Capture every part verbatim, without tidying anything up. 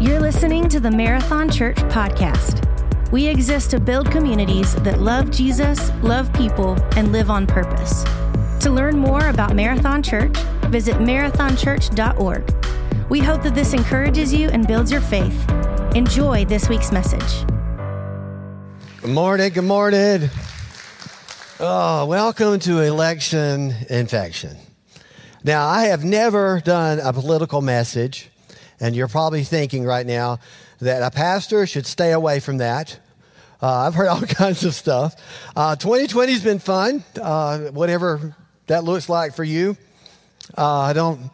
You're listening to the Marathon Church podcast. We exist to build communities that love Jesus, love people, and live on purpose. To learn more about Marathon Church, visit marathon church dot org. We hope that this encourages you and builds your faith. Enjoy this week's message. Good morning, good morning. Oh, welcome to Election Infection. Now, I have never done a political message, and you're probably thinking right now that a pastor should stay away from that. Uh, I've heard all kinds of stuff. Uh, twenty twenty's been fun, uh, whatever that looks like for you. Uh, I don't,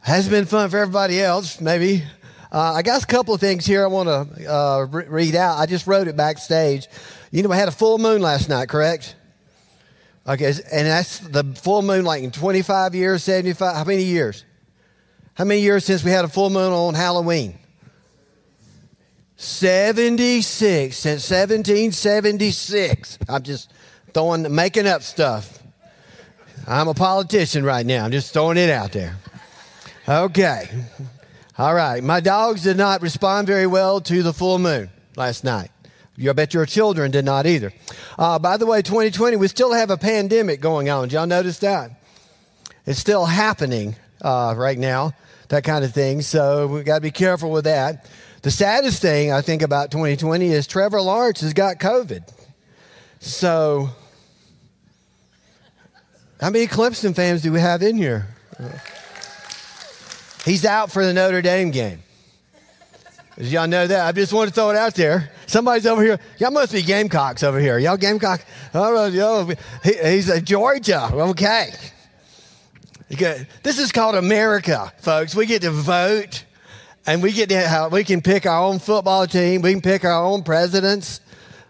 has been fun for everybody else, maybe. Uh, I got a couple of things here I want to uh, re- read out. I just wrote it backstage. You know, I had a full moon last night, correct? Okay, and that's the full moon like in twenty-five years, seventy-five, how many years? How many years since we had a full moon on Halloween? seventy-six, since seventeen seventy-six. I'm just throwing, making up stuff. I'm a politician right now. I'm just throwing it out there. Okay. All right. My dogs did not respond very well to the full moon last night. I bet your children did not either. Uh, by the way, twenty twenty, we still have a pandemic going on. Did y'all notice that? It's still happening uh, right now, that kind of thing. So we've got to be careful with that. The saddest thing I think about twenty twenty is Trevor Lawrence has got COVID. So how many Clemson fans do we have in here? He's out for the Notre Dame game. As y'all know that. I just want to throw it out there. Somebody's over here. Y'all must be Gamecocks over here. Y'all Gamecock? All right, y'all. He, he's a Georgia. Okay. This is called America, folks. We get to vote, and we get to we can pick our own football team. We can pick our own presidents,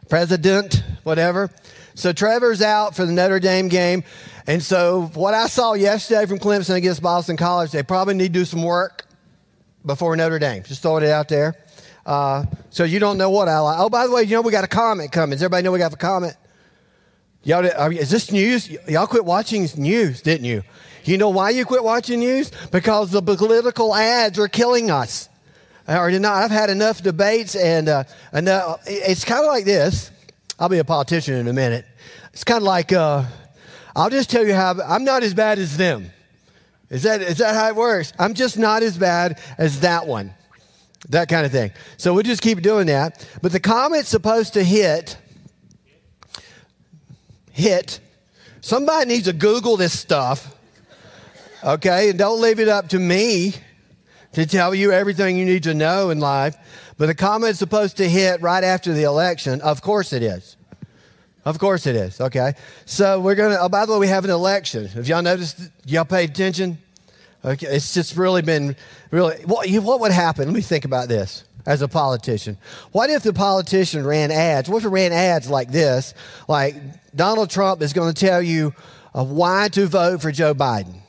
president, whatever. So Trevor's out for the Notre Dame game, and so what I saw yesterday from Clemson against Boston College, they probably need to do some work before Notre Dame. Just throwing it out there. Uh, so you don't know what I like. Oh, by the way, you know, we got a comment coming. Does everybody know we got a comment? Y'all, is this news? Y'all quit watching news, didn't you? You know why you quit watching news? Because the political ads are killing us. Or not. I've had enough debates and, uh, and uh, it's kind of like this. I'll be a politician in a minute. It's kind of like, uh, I'll just tell you how, I'm not as bad as them. Is that is that how it works? I'm just not as bad as that one. That kind of thing. So we'll just keep doing that. But the comment's supposed to hit. Hit. Somebody needs to Google this stuff. Okay? And don't leave it up to me to tell you everything you need to know in life. But the comment's supposed to hit right after the election. Of course it is. Of course it is. Okay. So we're going to, oh, by the way, we have an election. Have y'all noticed? Y'all paid attention? Okay. It's just really been, really, what, what would happen? Let me think about this as a politician. What if the politician ran ads? What if it ran ads like this? Like Donald Trump is going to tell you uh, why to vote for Joe Biden.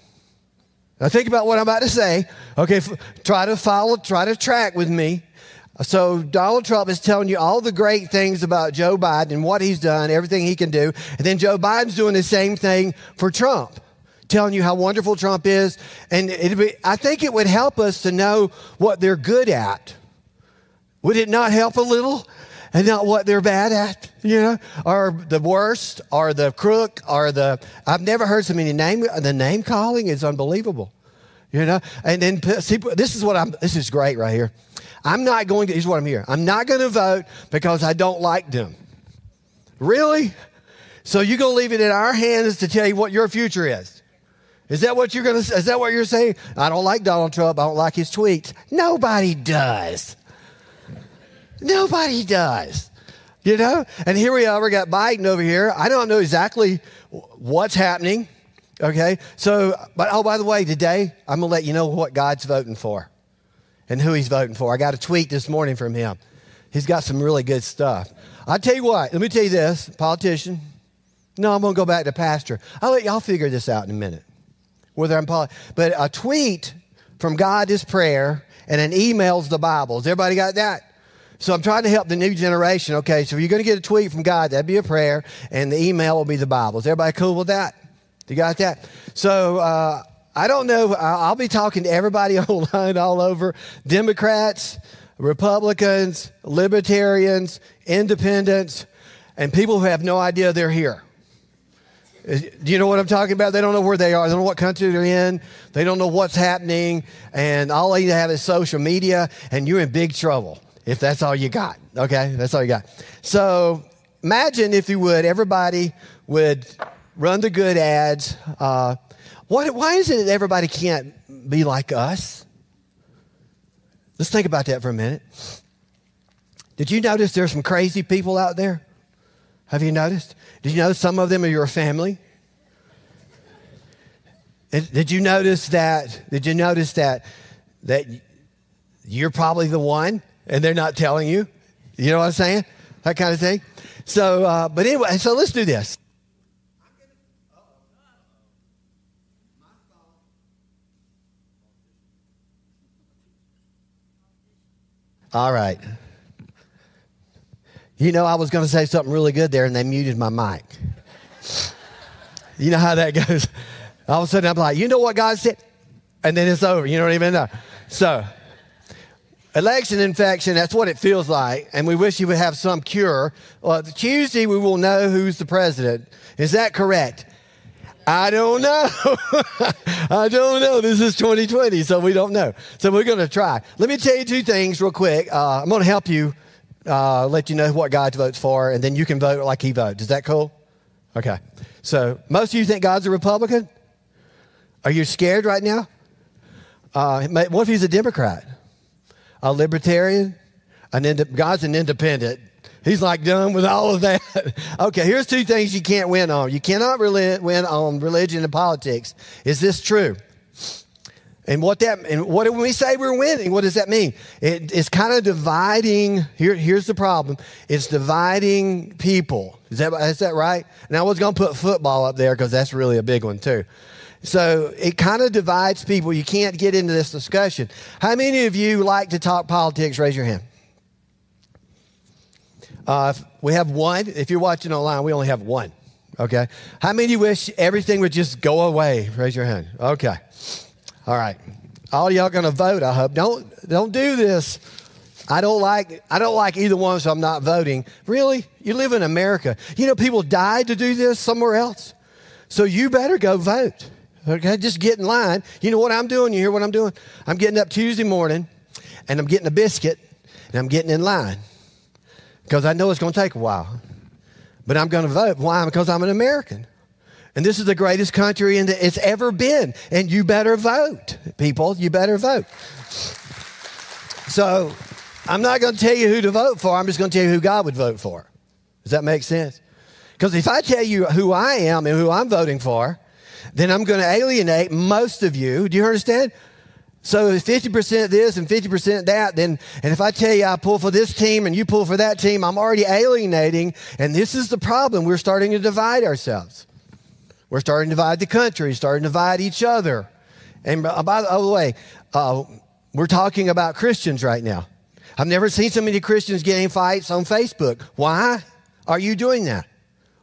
Now think about what I'm about to say. Okay. F- try to follow, try to track with me. So Donald Trump is telling you all the great things about Joe Biden and what he's done, everything he can do. And then Joe Biden's doing the same thing for Trump, telling you how wonderful Trump is. And it'd be, I think it would help us to know what they're good at. Would it not help a little? And not what they're bad at, you know, or the worst, or the crook, or the, I've never heard so many name, the name calling is unbelievable. You know, and then see, this is what I'm, this is great right here. I'm not going to, here's what I'm here. I'm not going to vote because I don't like them. Really? So you're going to leave it in our hands to tell you what your future is. Is that what you're going to, is that what you're saying? I don't like Donald Trump. I don't like his tweets. Nobody does. Nobody does. You know? And here we are. We got Biden over here. I don't know exactly what's happening. Okay, so, but oh, by the way, today, I'm going to let you know what God's voting for and who he's voting for. I got a tweet this morning from him. He's got some really good stuff. I'll tell you what, let me tell you this, politician. No, I'm going to go back to pastor. I'll let y'all figure this out in a minute, whether I'm polit- But a tweet from God is prayer, and an email's the Bible. Has everybody got that? So I'm trying to help the new generation. Okay, so if you're going to get a tweet from God, that'd be a prayer, and the email will be the Bible. Is everybody cool with that? You got that? So uh, I don't know. I'll be talking to everybody online all over, Democrats, Republicans, Libertarians, Independents, and people who have no idea they're here. Do you know what I'm talking about? They don't know where they are. They don't know what country they're in. They don't know what's happening. And all they have is social media, and you're in big trouble if that's all you got. Okay? That's all you got. So imagine, if you would, everybody would run the good ads. Uh, what, why is it that everybody can't be like us? Let's think about that for a minute. Did you notice there's some crazy people out there? Have you noticed? Did you notice some of them are your family? Did you notice that? Did you notice that that you're probably the one, and they're not telling you? You know what I'm saying? That kind of thing. So, uh, but anyway, so let's do this. All right. You know, I was going to say something really good there, and they muted my mic. You know how that goes. All of a sudden, I'm like, you know what God said? And then it's over. You don't even know. So, election infection, that's what it feels like, and we wish you would have some cure. Well, Tuesday, we will know who's the president. Is that correct? I don't know. I don't know. This is twenty twenty, so we don't know. So we're going to try. Let me tell you two things real quick. Uh, I'm going to help you. Uh, let you know what God votes for, and then you can vote like he votes. Is that cool? Okay. So most of you think God's a Republican? Are you scared right now? Uh, what if he's a Democrat? A libertarian? An ind- God's an independent. He's like done with all of that. Okay, here's two things you can't win on. You cannot rel- win on religion and politics. Is this true? And what that, and what when we say we're winning, what does that mean? It, it's kind of dividing. Here, here's the problem. It's dividing people. Is that, is that right? And I was going to put football up there because that's really a big one too. So it kind of divides people. You can't get into this discussion. How many of you like to talk politics? Raise your hand. Uh, we have one. If you're watching online, we only have one. Okay. How many of you wish everything would just go away? Raise your hand. Okay. All right, all y'all gonna vote? I hope. Don't don't do this. I don't like I don't like either one, so I'm not voting. Really, you live in America. You know, people died to do this somewhere else, so you better go vote. Okay, just get in line. You know what I'm doing? You hear what I'm doing? I'm getting up Tuesday morning, and I'm getting a biscuit, and I'm getting in line because I know it's gonna take a while, but I'm gonna vote. Why? Because I'm an American. And this is the greatest country in the, it's ever been. And you better vote, people. You better vote. So I'm not going to tell you who to vote for. I'm just going to tell you who God would vote for. Does that make sense? Because if I tell you who I am and who I'm voting for, then I'm going to alienate most of you. Do you understand? So if fifty percent this and fifty percent that, then, and if I tell you I pull for this team and you pull for that team, I'm already alienating. And this is the problem. We're starting to divide ourselves. We're starting to divide the country, starting to divide each other. And by the way, uh, we're talking about Christians right now. I've never seen so many Christians getting fights on Facebook. Why are you doing that?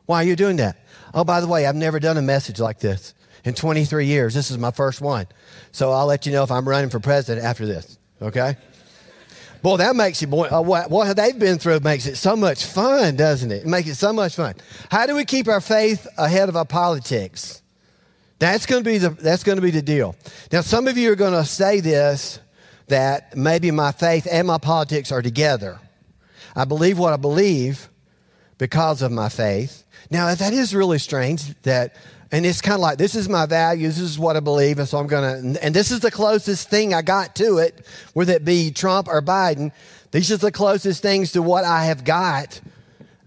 Why are you doing that? Oh, by the way, I've never done a message like this in twenty-three years. This is my first one. So I'll let you know if I'm running for president after this, okay? Boy, that makes it, boy, uh, what, what they've been through makes it so much fun, doesn't it? It makes it so much fun. How do we keep our faith ahead of our politics? That's going to be the, that's going to be the deal. Now, some of you are going to say this, that maybe my faith and my politics are together. I believe what I believe because of my faith. Now, that is really strange that, and it's kind of like, this is my values, this is what I believe, and so I'm going to, and this is the closest thing I got to it, whether it be Trump or Biden. These are the closest things to what I have got,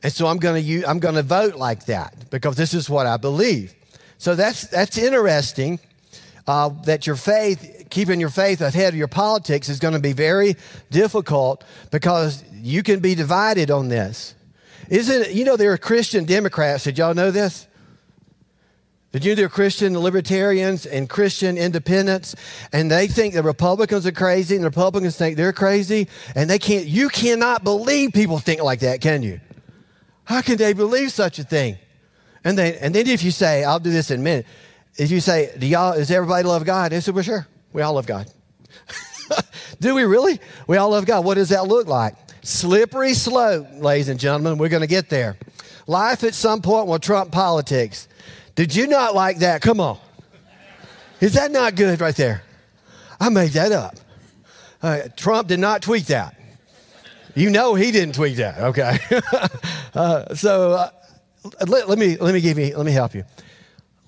and so I'm going to I'm going to vote like that because this is what I believe. So that's that's interesting uh, that your faith, keeping your faith ahead of your politics is going to be very difficult because you can be divided on this. Isn't it, you know, there are Christian Democrats. Did y'all know this? Did you know there are Christian libertarians and Christian independents, and they think the Republicans are crazy, and the Republicans think they're crazy, and they can't, you cannot believe people think like that, can you? How can they believe such a thing? And they, and then if you say, I'll do this in a minute, If you say, do y'all, does everybody love God? They said, well, sure. We all love God. Do we really? We all love God. What does that look like? Slippery slope, ladies and gentlemen. We're going to get there. Life at some point will trump politics. Did you not like that? Come on. Is that not good right there? I made that up. Uh, Trump did not tweet that. You know he didn't tweet that. Okay. uh, so uh, let, let me let me give you let me help you.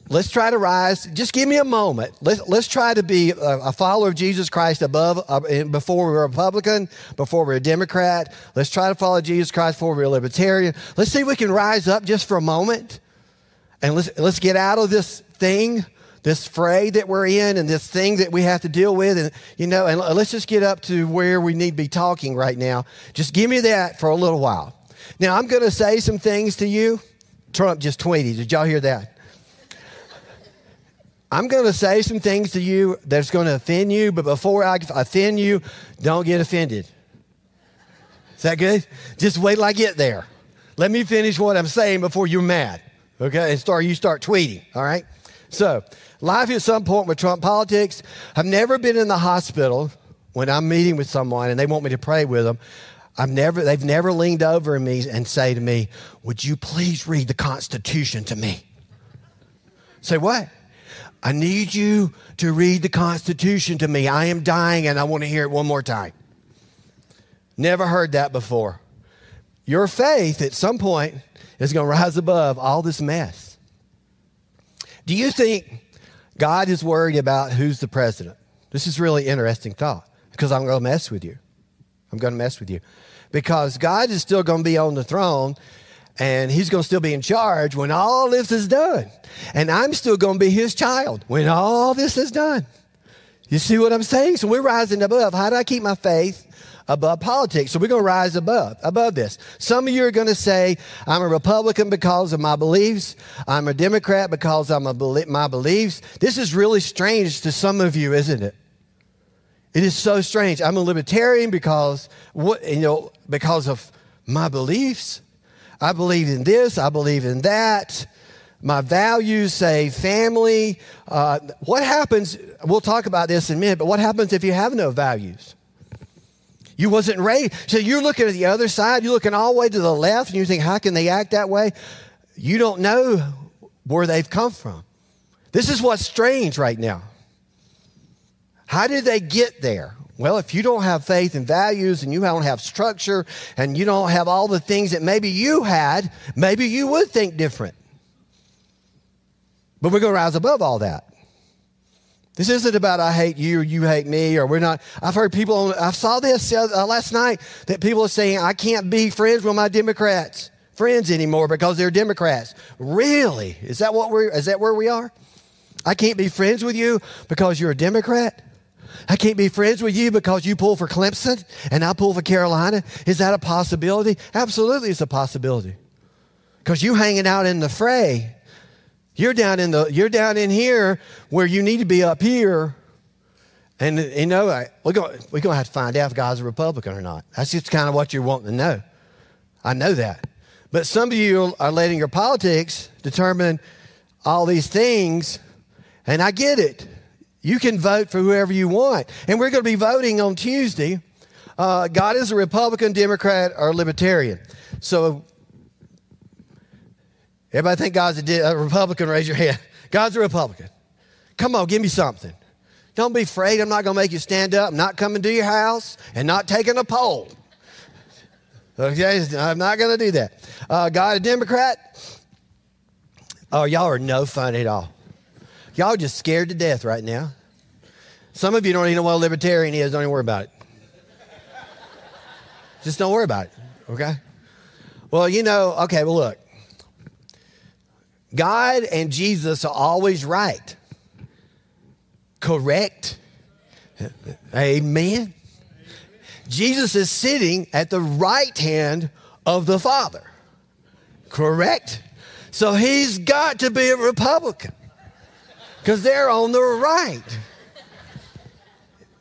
Let's try to rise. Just give me a moment. Let's let's try to be a, a follower of Jesus Christ above uh, before we're a Republican, before we're a Democrat. Let's try to follow Jesus Christ before we're a Libertarian. Let's see if we can rise up just for a moment, and let's let's get out of this thing. This fray that we're in and this thing that we have to deal with, and you know, and let's just get up to where we need to be talking right now. Just give me that for a little while. Now, I'm going to say some things to you. Trump just tweeted. Did y'all hear that? I'm going to say some things to you that's going to offend you, but before I offend you, don't get offended. Is that good? Just wait till I get there. Let me finish what I'm saying before you're mad, okay? And start you start tweeting, all right? So, life at some point with Trump politics. I've never been in the hospital when I'm meeting with someone and they want me to pray with them. I've never, they've never leaned over me and say to me, would you please read the Constitution to me? Say what? I need you to read the Constitution to me. I am dying and I want to hear it one more time. Never heard that before. Your faith at some point is going to rise above all this mess. Do you think God is worried about who's the president? This is really interesting thought, because I'm going to mess with you. I'm going to mess with you because God is still going to be on the throne, and he's going to still be in charge when all this is done. And I'm still going to be his child when all this is done. You see what I'm saying? So we're rising above. How do I keep my faith above politics? So we're going to rise above, above this. Some of you are going to say, I'm a Republican because of my beliefs. I'm a Democrat because of my beliefs. This is really strange to some of you, isn't it? It is so strange. I'm a Libertarian because what, you know, because of my beliefs. I believe in this. I believe in that. My values say family. Uh, what happens, we'll talk about this in a minute, but what happens if you have no values? You wasn't raised. So you're looking at the other side. You're looking all the way to the left, and you think, how can they act that way? You don't know where they've come from. This is what's strange right now. How did they get there? Well, if you don't have faith and values, and you don't have structure, and you don't have all the things that maybe you had, maybe you would think different. But we're going to rise above all that. This isn't about I hate you or you hate me or we're not. I've heard people, on, I saw this uh, last night, that people are saying, I can't be friends with my Democrats, friends anymore because they're Democrats. Really? Is that what we're, is that where we are? I can't be friends with you because you're a Democrat? I can't be friends with you because you pull for Clemson and I pull for Carolina? Is that a possibility? Absolutely it's a possibility. Because you hanging out in the fray. You're down in the. You're down in here where you need to be up here, and you know I, we're going. We're going to have to find out if God's a Republican or not. That's just kind of what you want to know. I know that, but some of you are letting your politics determine all these things, and I get it. You can vote for whoever you want, and we're going to be voting on Tuesday. Uh, God is a Republican, Democrat, or Libertarian. So. Everybody think God's a Republican? Raise your hand. God's a Republican. Come on, give me something. Don't be afraid. I'm not going to make you stand up. I'm not coming to your house and not taking a poll. Okay, I'm not going to do that. Uh, God a Democrat? Oh, y'all are no fun at all. Y'all are just scared to death right now. Some of you don't even know what a Libertarian is. Don't even worry about it. Just don't worry about it, okay? Well, you know, okay, well, look. God and Jesus are always right. Correct? Amen. Jesus is sitting at the right hand of the Father. Correct? So he's got to be a Republican because they're on the right.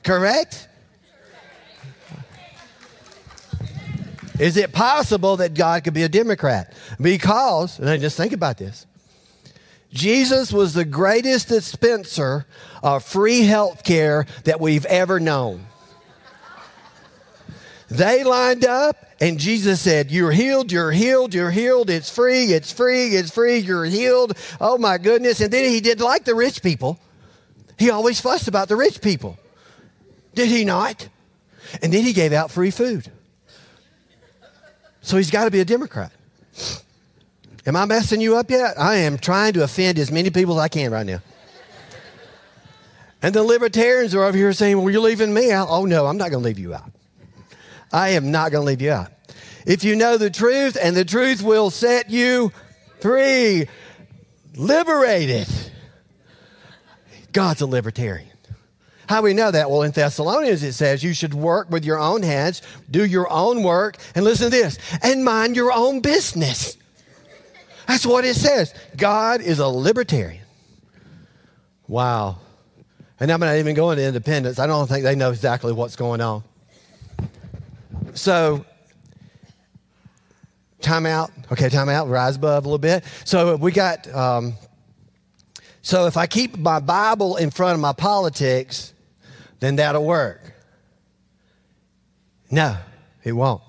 Correct? Is it possible that God could be a Democrat? Because, and I just think about this. Jesus was the greatest dispenser of free health care that we've ever known. They lined up, and Jesus said, you're healed, you're healed, you're healed. It's free, it's free, it's free, you're healed. Oh, my goodness. And then he did like the rich people. He always fussed about the rich people. Did he not? And then he gave out free food. So he's got to be a Democrat. Am I messing you up yet? I am trying to offend as many people as I can right now. And the libertarians are over here saying, well, you're leaving me out. Oh, no, I'm not going to leave you out. I am not going to leave you out. If you know the truth, and the truth will set you free, liberated. God's a libertarian. How do we know that? Well, in Thessalonians, it says you should work with your own hands, do your own work, and listen to this, and mind your own business. That's what it says. God is a libertarian. Wow. And I'm not even going to independence. I don't think they know exactly what's going on. So, time out. Okay, time out. Rise above a little bit. So, we got, um, so if I keep my Bible in front of my politics, then that'll work. No, it won't.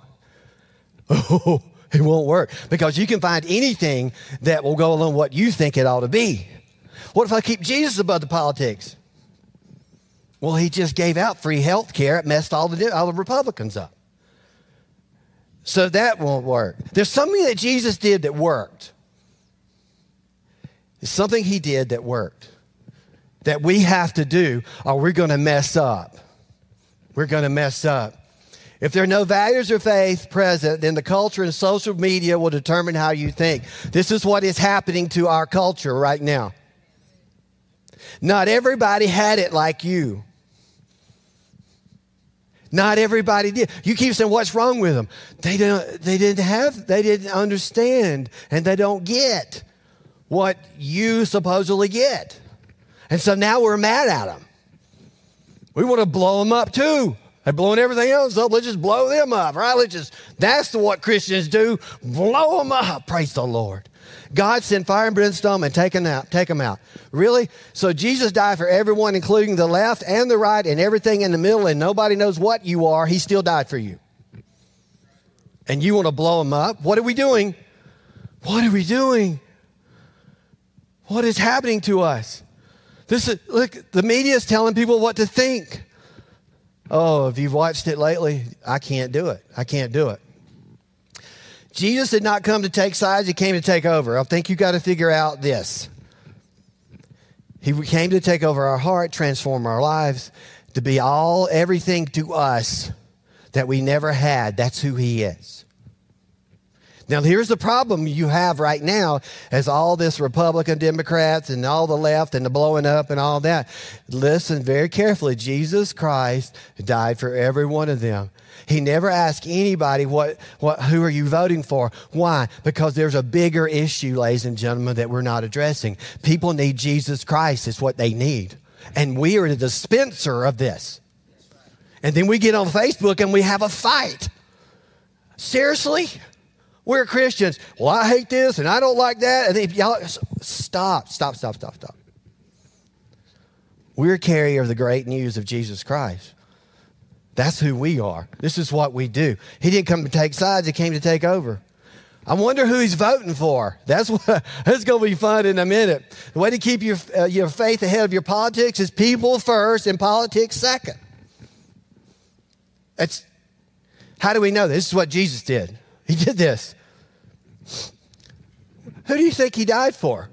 Oh, it won't work, because you can find anything that will go along what you think it ought to be. What if I keep Jesus above the politics? Well, he just gave out free health care. It messed all the, all the Republicans up. So that won't work. There's something that Jesus did that worked. There's something he did that worked that we have to do, or we're going to mess up. We're going to mess up. If there are no values or faith present, then the culture and social media will determine how you think. This is what is happening to our culture right now. Not everybody had it like you. Not everybody did. You keep saying, what's wrong with them? They don't, they didn't have, they didn't understand, and they don't get what you supposedly get. And so now we're mad at them. We want to blow them up too. They're blowing everything else up. Let's just blow them up, right? Let's just, that's what Christians do. Blow them up. Praise the Lord. God sent fire and brimstone and take them out. Take them out. Really? So Jesus died for everyone, including the left and the right and everything in the middle, and nobody knows what you are. He still died for you. And you want to blow them up? What are we doing? What are we doing? What is happening to us? This is, look, the media is telling people what to think. Oh, if you've watched it lately, I can't do it. I can't do it. Jesus did not come to take sides. He came to take over. I think you got to figure out this. He came to take over our heart, transform our lives, to be all, everything to us that we never had. That's who he is. Now, here's the problem you have right now as all this Republican Democrats and all the left and the blowing up and all that. Listen very carefully. Jesus Christ died for every one of them. He never asked anybody, what, what, who are you voting for? Why? Because there's a bigger issue, ladies and gentlemen, that we're not addressing. People need Jesus Christ is what they need. And we are the dispenser of this. And then we get on Facebook and we have a fight. Seriously? We're Christians. Well, I hate this and I don't like that. And if y'all stop, stop, stop, stop, stop. We're a carrier of the great news of Jesus Christ. That's who we are. This is what we do. He didn't come to take sides. He came to take over. I wonder who he's voting for. That's what. That's going to be fun in a minute. The way to keep your uh, your faith ahead of your politics is people first and politics second. That's how do we know this? This is what Jesus did. He did this. Who do you think he died for?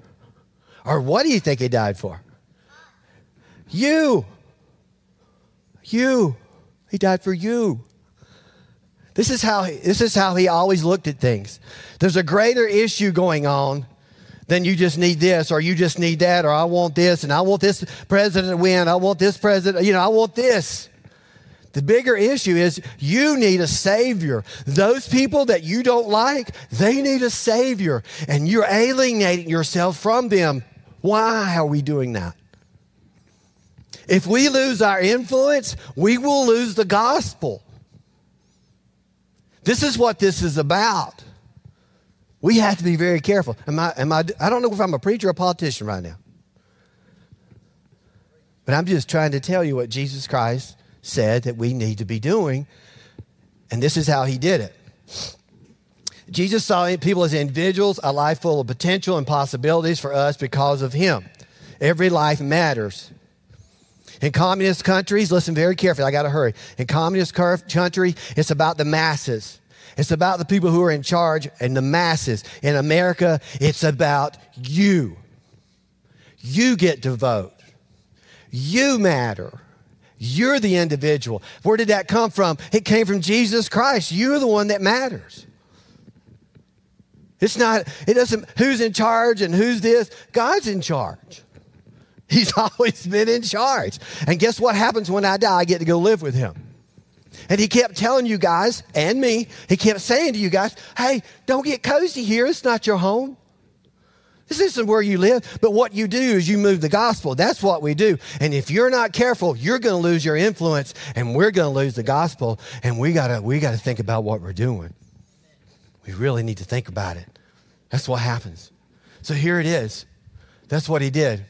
Or what do you think he died for? You. You. He died for you. This is how he, this is how he always looked at things. There's a greater issue going on than you just need this or you just need that or I want this and I want this president to win. I want this president. You know, I want this. The bigger issue is you need a savior. Those people that you don't like, they need a savior. And you're alienating yourself from them. Why are we doing that? If we lose our influence, we will lose the gospel. This is what this is about. We have to be very careful. Am I, am I, I don't know if I'm a preacher or a politician right now. But I'm just trying to tell you what Jesus Christ said that we need to be doing. And this is how he did it. Jesus saw people as individuals, a life full of potential and possibilities for us because of him. Every life matters. In communist countries, listen very carefully, I got to hurry. In communist countries, it's about the masses. It's about the people who are in charge and the masses. In America, it's about you. You get to vote. You matter. You're the individual. Where did that come from? It came from Jesus Christ. You're the one that matters. It's not, it doesn't, who's in charge and who's this? God's in charge. He's always been in charge. And guess what happens when I die? I get to go live with him. And he kept telling you guys and me, he kept saying to you guys, hey, don't get cozy here. It's not your home. This isn't where you live. But what you do is you move the gospel. That's what we do. And if you're not careful, you're going to lose your influence and we're going to lose the gospel. And we gotta, we gotta think about what we're doing. We really need to think about it. That's what happens. So here it is. That's what he did.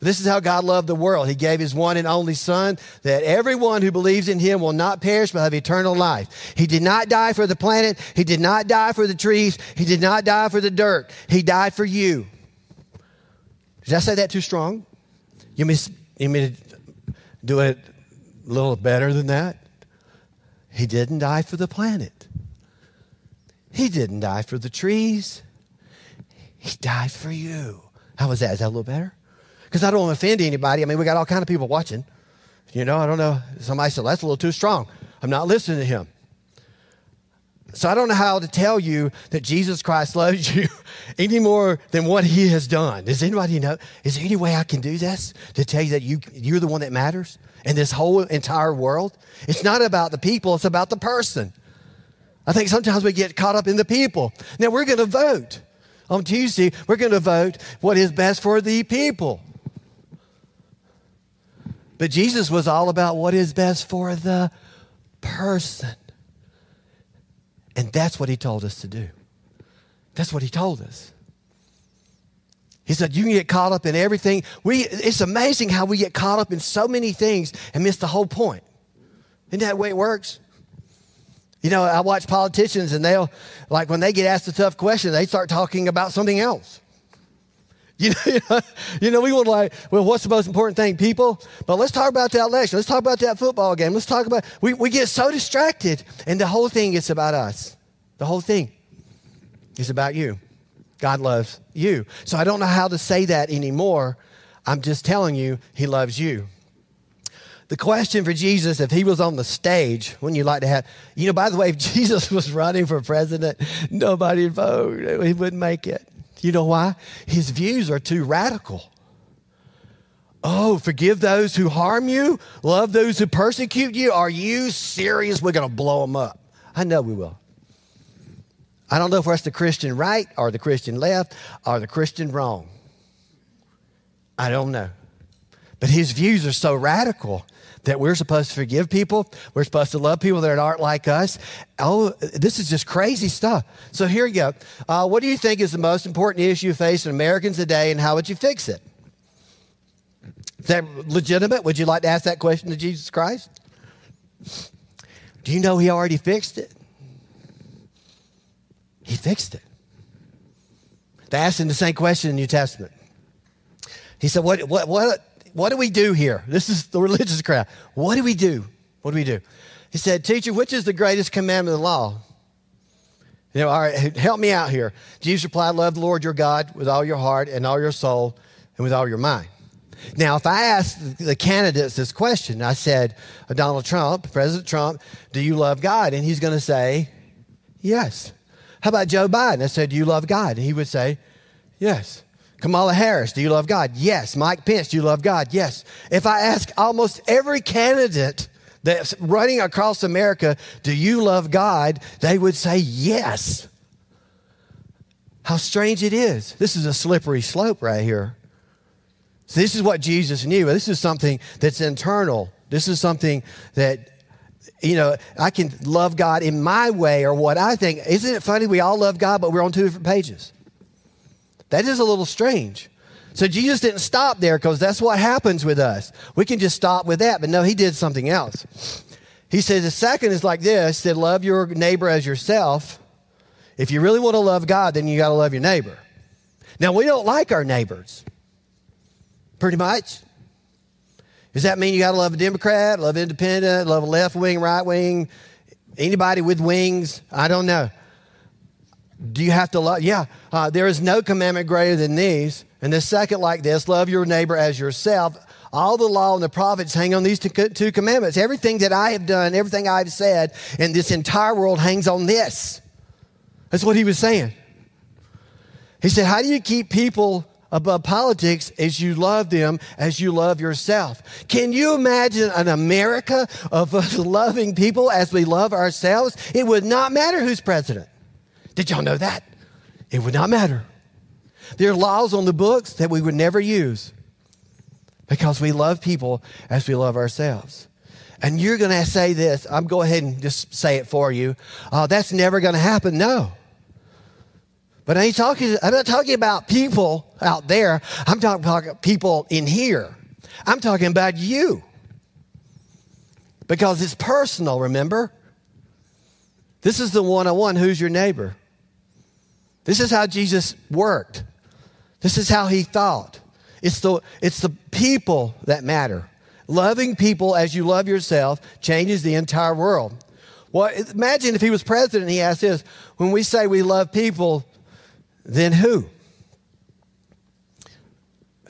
This is how God loved the world. He gave his one and only son that everyone who believes in him will not perish but have eternal life. He did not die for the planet. He did not die for the trees. He did not die for the dirt. He died for you. Did I say that too strong? You mean, you mean to do it a little better than that? He didn't die for the planet. He didn't die for the trees. He died for you. How was that? Is that a little better? Because I don't want to offend anybody. I mean, we got all kinds of people watching. You know, I don't know. Somebody said, that's a little too strong. I'm not listening to him. So I don't know how to tell you that Jesus Christ loves you any more than what he has done. Does anybody know? Is there any way I can do this to tell you that you, you're the one that matters in this whole entire world? It's not about the people. It's about the person. I think sometimes we get caught up in the people. Now, we're going to vote. On Tuesday, we're going to vote what is best for the people. But Jesus was all about what is best for the person. And that's what he told us to do. That's what he told us. He said, you can get caught up in everything. We, it's amazing how we get caught up in so many things and miss the whole point. Isn't that the way it works? You know, I watch politicians and they'll, like when they get asked a tough question, they start talking about something else. You know, you know, we would like, well, what's the most important thing, people? But let's talk about that election. Let's talk about that football game. Let's talk about, we, we get so distracted and the whole thing is about us. The whole thing is about you. God loves you. So I don't know how to say that anymore. I'm just telling you, he loves you. The question for Jesus, if he was on the stage, wouldn't you like to have, you know, by the way, if Jesus was running for president, nobody would vote. He wouldn't make it. You know why? His views are too radical. Oh, forgive those who harm you. Love those who persecute you. Are you serious? We're going to blow them up. I know we will. I don't know if that's the Christian right or the Christian left or the Christian wrong. I don't know. But his views are so radical that we're supposed to forgive people. We're supposed to love people that aren't like us. Oh, this is just crazy stuff. So here you go. Uh, what do you think is the most important issue facing Americans today, and how would you fix it? Is that legitimate? Would you like to ask that question to Jesus Christ? Do you know he already fixed it? He fixed it. They asked him the same question in the New Testament. He said, what, what, what? What do we do here? This is the religious crowd. What do we do? What do we do? He said, teacher, which is the greatest commandment of the law? You know, all right, help me out here. Jesus replied, love the Lord your God with all your heart and all your soul and with all your mind. Now, if I asked the candidates this question, I said, Donald Trump, President Trump, do you love God? And he's going to say, yes. How about Joe Biden? I said, do you love God? And he would say, yes. Kamala Harris, do you love God? Yes. Mike Pence, do you love God? Yes. If I ask almost every candidate that's running across America, do you love God? They would say yes. How strange it is. This is a slippery slope right here. So this is what Jesus knew. This is something that's internal. This is something that you know, I can love God in my way or what I think. Isn't it funny? We all love God, but we're on two different pages. That is a little strange. So Jesus didn't stop there, because that's what happens with us. We can just stop with that. But no, he did something else. He said the second is like this, that love your neighbor as yourself. If you really want to love God, then you got to love your neighbor. Now, we don't like our neighbors, pretty much. Does that mean you got to love a Democrat, love independent, love a left wing, right wing, anybody with wings? I don't know. Do you have to love? Yeah, uh, there is no commandment greater than these. And the second like this, love your neighbor as yourself. All the law and the prophets hang on these two commandments. Everything that I have done, everything I've said, and this entire world hangs on this. That's what he was saying. He said, how do you keep people above politics as you love them, as you love yourself? Can you imagine an America of us loving people as we love ourselves? It would not matter who's president. Did y'all know that? It would not matter. There are laws on the books that we would never use because we love people as we love ourselves. And you're going to say this. I'm going ahead and just say it for you. Uh, that's never going to happen. No. But I ain't talking, I'm not talking about people out there. I'm talking about people in here. I'm talking about you. Because it's personal, remember? This is the one-on-one, who's your neighbor? This is how Jesus worked. This is how he thought. It's the, it's the people that matter. Loving people as you love yourself changes the entire world. Well, imagine if he was president and he asked this, when we say we love people, then who?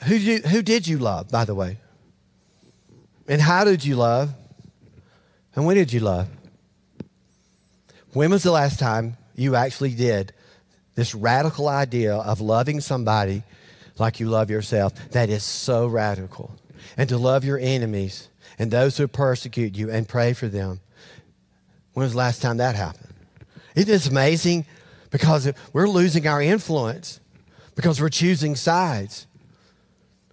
Who, you, who did you love, by the way? And how did you love? And when did you love? When was the last time you actually did this radical idea of loving somebody like you love yourself? That is so radical. And to love your enemies and those who persecute you and pray for them. When was the last time that happened? Isn't this amazing? Because we're losing our influence because we're choosing sides.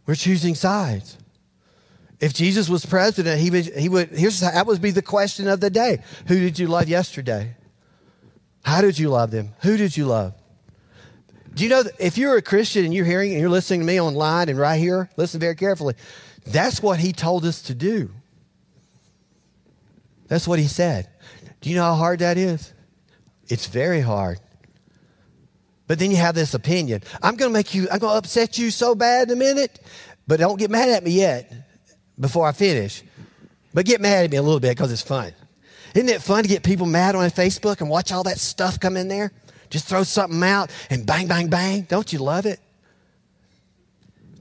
We're choosing sides. If Jesus was president, he would, he would here's that would be the question of the day. Who did you love yesterday? How did you love them? Who did you love? Do you know that if you're a Christian and you're hearing and you're listening to me online and right here, listen very carefully. That's what he told us to do. That's what he said. Do you know how hard that is? It's very hard. But then you have this opinion. I'm going to make you, I'm going to upset you so bad in a minute, but don't get mad at me yet before I finish. But get mad at me a little bit because it's fun. Isn't it fun to get people mad on Facebook and watch all that stuff come in there? Just throw something out and bang, bang, bang. Don't you love it?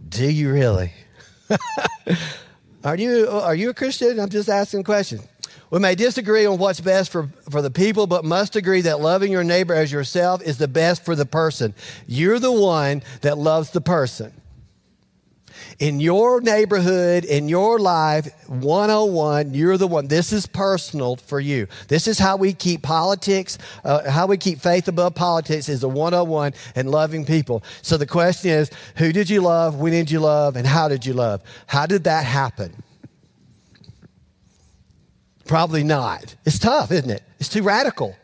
Do you really? Are you, are you a Christian? I'm just asking questions. We may disagree on what's best for, for the people, but must agree that loving your neighbor as yourself is the best for the person. You're the one that loves the person. In your neighborhood, in your life, one oh one, you're the one. This is personal for you. This is how we keep politics, uh, how we keep faith above politics is a one oh one and loving people. So the question is, who did you love, when did you love, and how did you love? How did that happen? Probably not. It's tough, isn't it? It's too radical.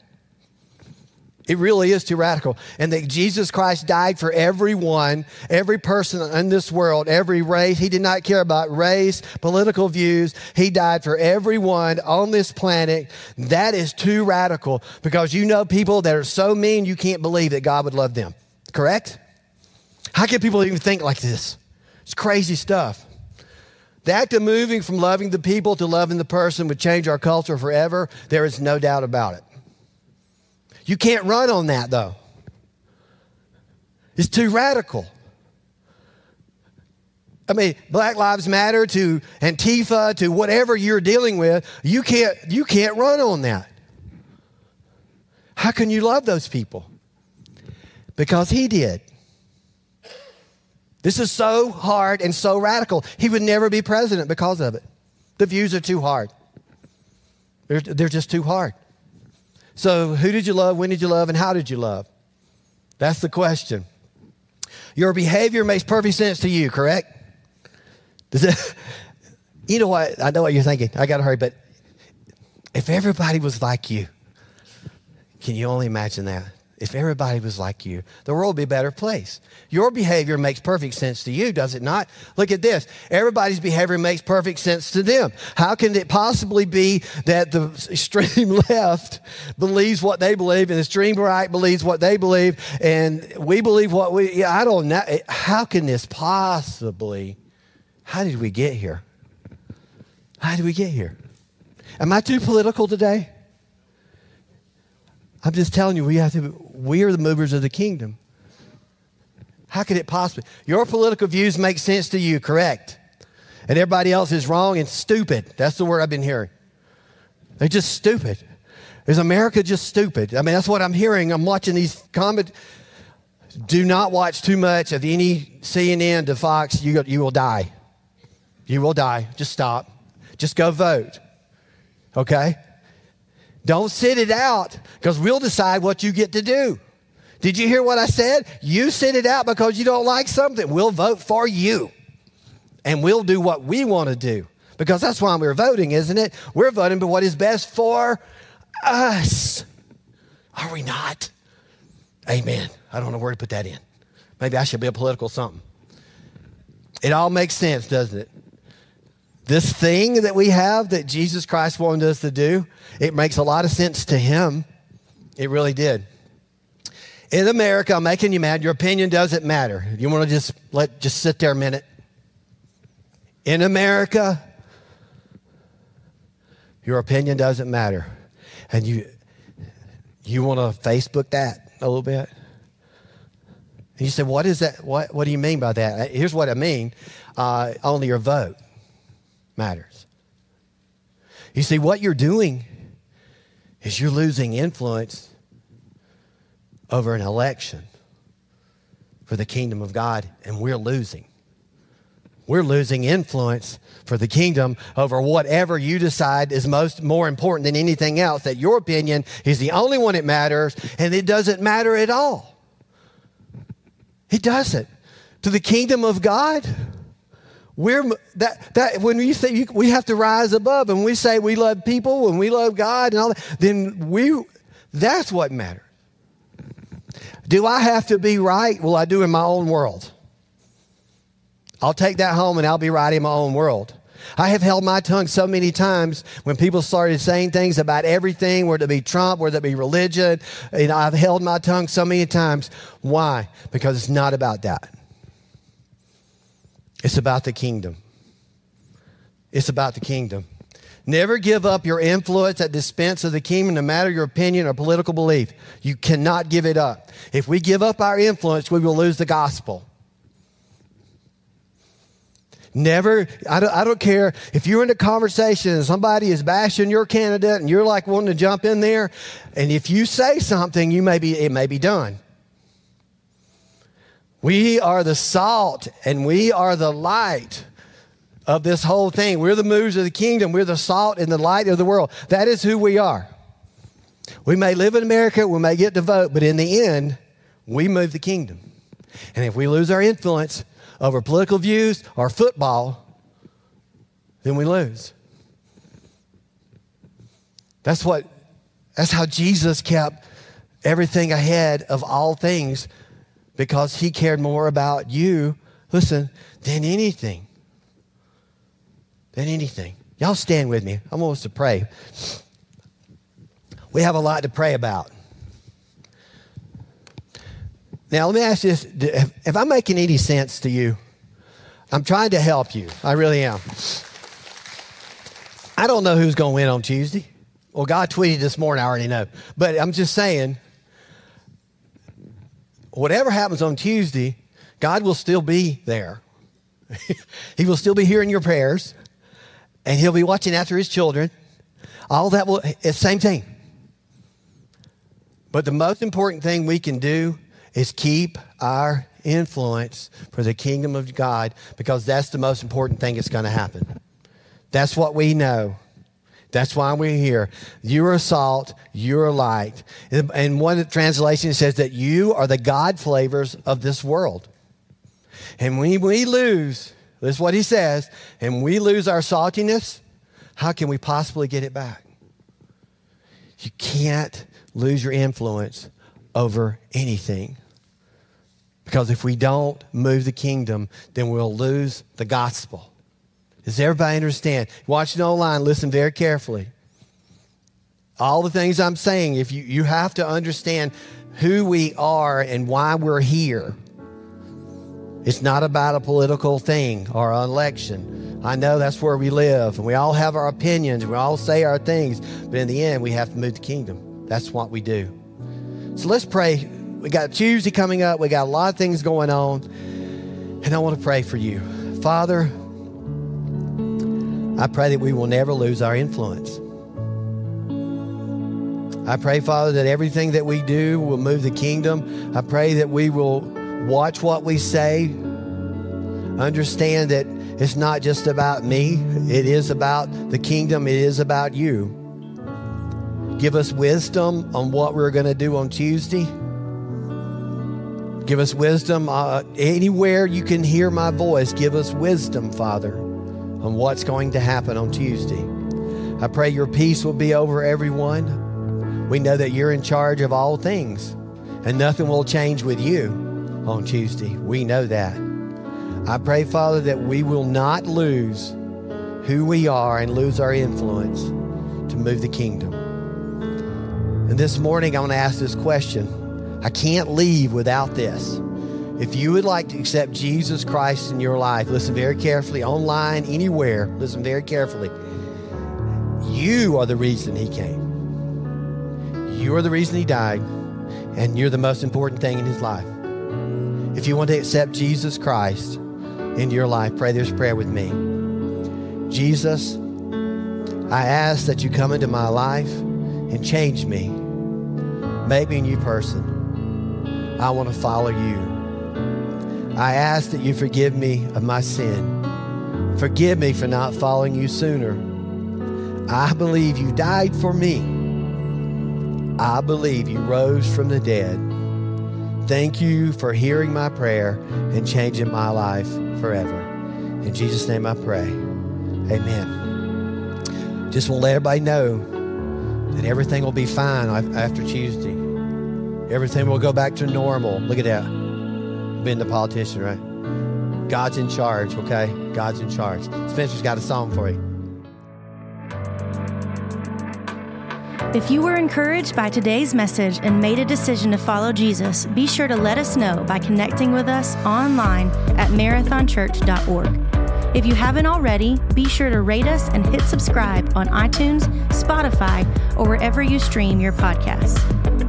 It really is too radical. And that Jesus Christ died for everyone, every person in this world, every race. He did not care about race, political views. He died for everyone on this planet. That is too radical because you know people that are so mean you can't believe that God would love them. Correct? How can people even think like this? It's crazy stuff. The act of moving from loving the people to loving the person would change our culture forever. There is no doubt about it. You can't run on that, though. It's too radical. I mean, Black Lives Matter to Antifa to whatever you're dealing with, you can't, you can't run on that. How can you love those people? Because he did. This is so hard and so radical. He would never be president because of it. The views are too hard. They're, they're just too hard. So who did you love, when did you love, and how did you love? That's the question. Your behavior makes perfect sense to you, correct? Does it, you know what? I know what you're thinking. I got to hurry, but If everybody was like you, can you only imagine that? If everybody was like you, the world would be a better place. Your behavior makes perfect sense to you, does it not? Look at this. Everybody's behavior makes perfect sense to them. How can it possibly be that the extreme left believes what they believe and the extreme right believes what they believe and we believe what we, yeah, I don't know. How can this possibly, how did we get here? How did we get here? Am I too political today? I'm just telling you, we have to. We are the movers of the kingdom. How could it possibly? Your political views make sense to you, correct? And everybody else is wrong and stupid. That's the word I've been hearing. They're just stupid. Is America just stupid? I mean, that's what I'm hearing. I'm watching these comments. Do not watch too much of any C N N to Fox. You, you will die. You will die. Just stop. Just go vote. Okay? Don't sit it out because we'll decide what you get to do. Did you hear what I said? You sit it out because you don't like something. We'll vote for you and we'll do what we want to do because that's why we're voting, isn't it? We're voting for what is best for us. Are we not? Amen. I don't know where to put that in. Maybe I should be a political something. It all makes sense, doesn't it? This thing that we have that Jesus Christ wanted us to do, it makes a lot of sense to him. It really did. In America, I'm making you mad. Your opinion doesn't matter. You want to just let just sit there a minute. In America, your opinion doesn't matter. And you you want to Facebook that a little bit? And you say, what is that? What, what do you mean by that? Here's what I mean. Uh, only your vote matters. You see, what you're doing is you're losing influence over an election for the kingdom of God, and we're losing. We're losing influence for the kingdom over whatever you decide is most more important than anything else, that your opinion is the only one that matters, and it doesn't matter at all. It doesn't. To the kingdom of God, We're that that when you say you, we have to rise above, and we say we love people and we love God and all that, then we that's what matters. Do I have to be right? Well, I do in my own world. I'll take that home and I'll be right in my own world. I have held my tongue so many times when people started saying things about everything, whether it be Trump, whether it be religion, and I've held my tongue so many times. Why? Because it's not about that. It's about the kingdom. It's about the kingdom. Never give up your influence at the expense of the kingdom, no matter your opinion or political belief. You cannot give it up. If we give up our influence, we will lose the gospel. Never, I don't, I don't care if you're in a conversation and somebody is bashing your candidate and you're like wanting to jump in there, and if you say something, you may be, it may be done. We are the salt and we are the light of this whole thing. We're the movers of the kingdom. We're the salt and the light of the world. That is who we are. We may live in America, we may get to vote, but in the end, we move the kingdom. And if we lose our influence over political views or football, then we lose. That's what, that's how Jesus kept everything ahead of all things, because he cared more about you, listen, than anything. Than anything. Y'all stand with me. I want us to pray. We have a lot to pray about. Now, let me ask you this. If I'm making any sense to you, I'm trying to help you. I really am. I don't know who's going to win on Tuesday. Well, God tweeted this morning. I already know. But I'm just saying, whatever happens on Tuesday, God will still be there. He will still be hearing your prayers, and he'll be watching after his children. All that will, it's the same thing. But the most important thing we can do is keep our influence for the kingdom of God, because that's the most important thing that's going to happen. That's what we know. That's why we're here. You are salt, you are light. And one translation says that you are the God flavors of this world. And when we lose, this is what he says, and we lose our saltiness, how can we possibly get it back? You can't lose your influence over anything. Because if we don't move the kingdom, then we'll lose the gospel. Does everybody understand? Watching online, listen very carefully. All the things I'm saying, if you, you have to understand who we are and why we're here. It's not about a political thing or an election. I know that's where we live, and we all have our opinions. We all say our things, but in the end, we have to move the kingdom. That's what we do. So let's pray. We got Tuesday coming up. We got a lot of things going on, and I want to pray for you. Father, I pray that we will never lose our influence. I pray, Father, that everything that we do will move the kingdom. I pray that we will watch what we say. Understand that it's not just about me. It is about the kingdom. It is about you. Give us wisdom on what we're going to do on Tuesday. Give us wisdom. Uh, anywhere you can hear my voice, give us wisdom, Father, on what's going to happen on Tuesday. I pray your peace will be over everyone. We know that you're in charge of all things, and nothing will change with you on Tuesday. We know that. I pray, Father, that we will not lose who we are and lose our influence to move the kingdom. And this morning, I want to ask this question. I can't leave without this. If you would like to accept Jesus Christ in your life, listen very carefully, online, anywhere, listen very carefully. You are the reason he came. You are the reason he died, and you're the most important thing in his life. If you want to accept Jesus Christ into your life, pray this prayer with me. Jesus, I ask that you come into my life and change me. Make me a new person. I want to follow you. I ask that you forgive me of my sin. Forgive me for not following you sooner. I believe you died for me. I believe you rose from the dead. Thank you for hearing my prayer and changing my life forever. In Jesus' name I pray. Amen. Just want to let everybody know that everything will be fine after Tuesday. Everything will go back to normal. Look at that. Been the politician, right? God's in charge, okay? God's in charge. Spencer's got a song for you. If you were encouraged by today's message and made a decision to follow Jesus, be sure to let us know by connecting with us online at marathon church dot org. If you haven't already, be sure to rate us and hit subscribe on iTunes, Spotify, or wherever you stream your podcasts.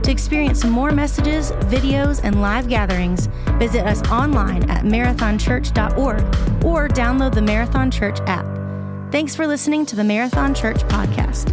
To experience more messages, videos, and live gatherings, visit us online at marathon church dot org or download the Marathon Church app. Thanks for listening to the Marathon Church podcast.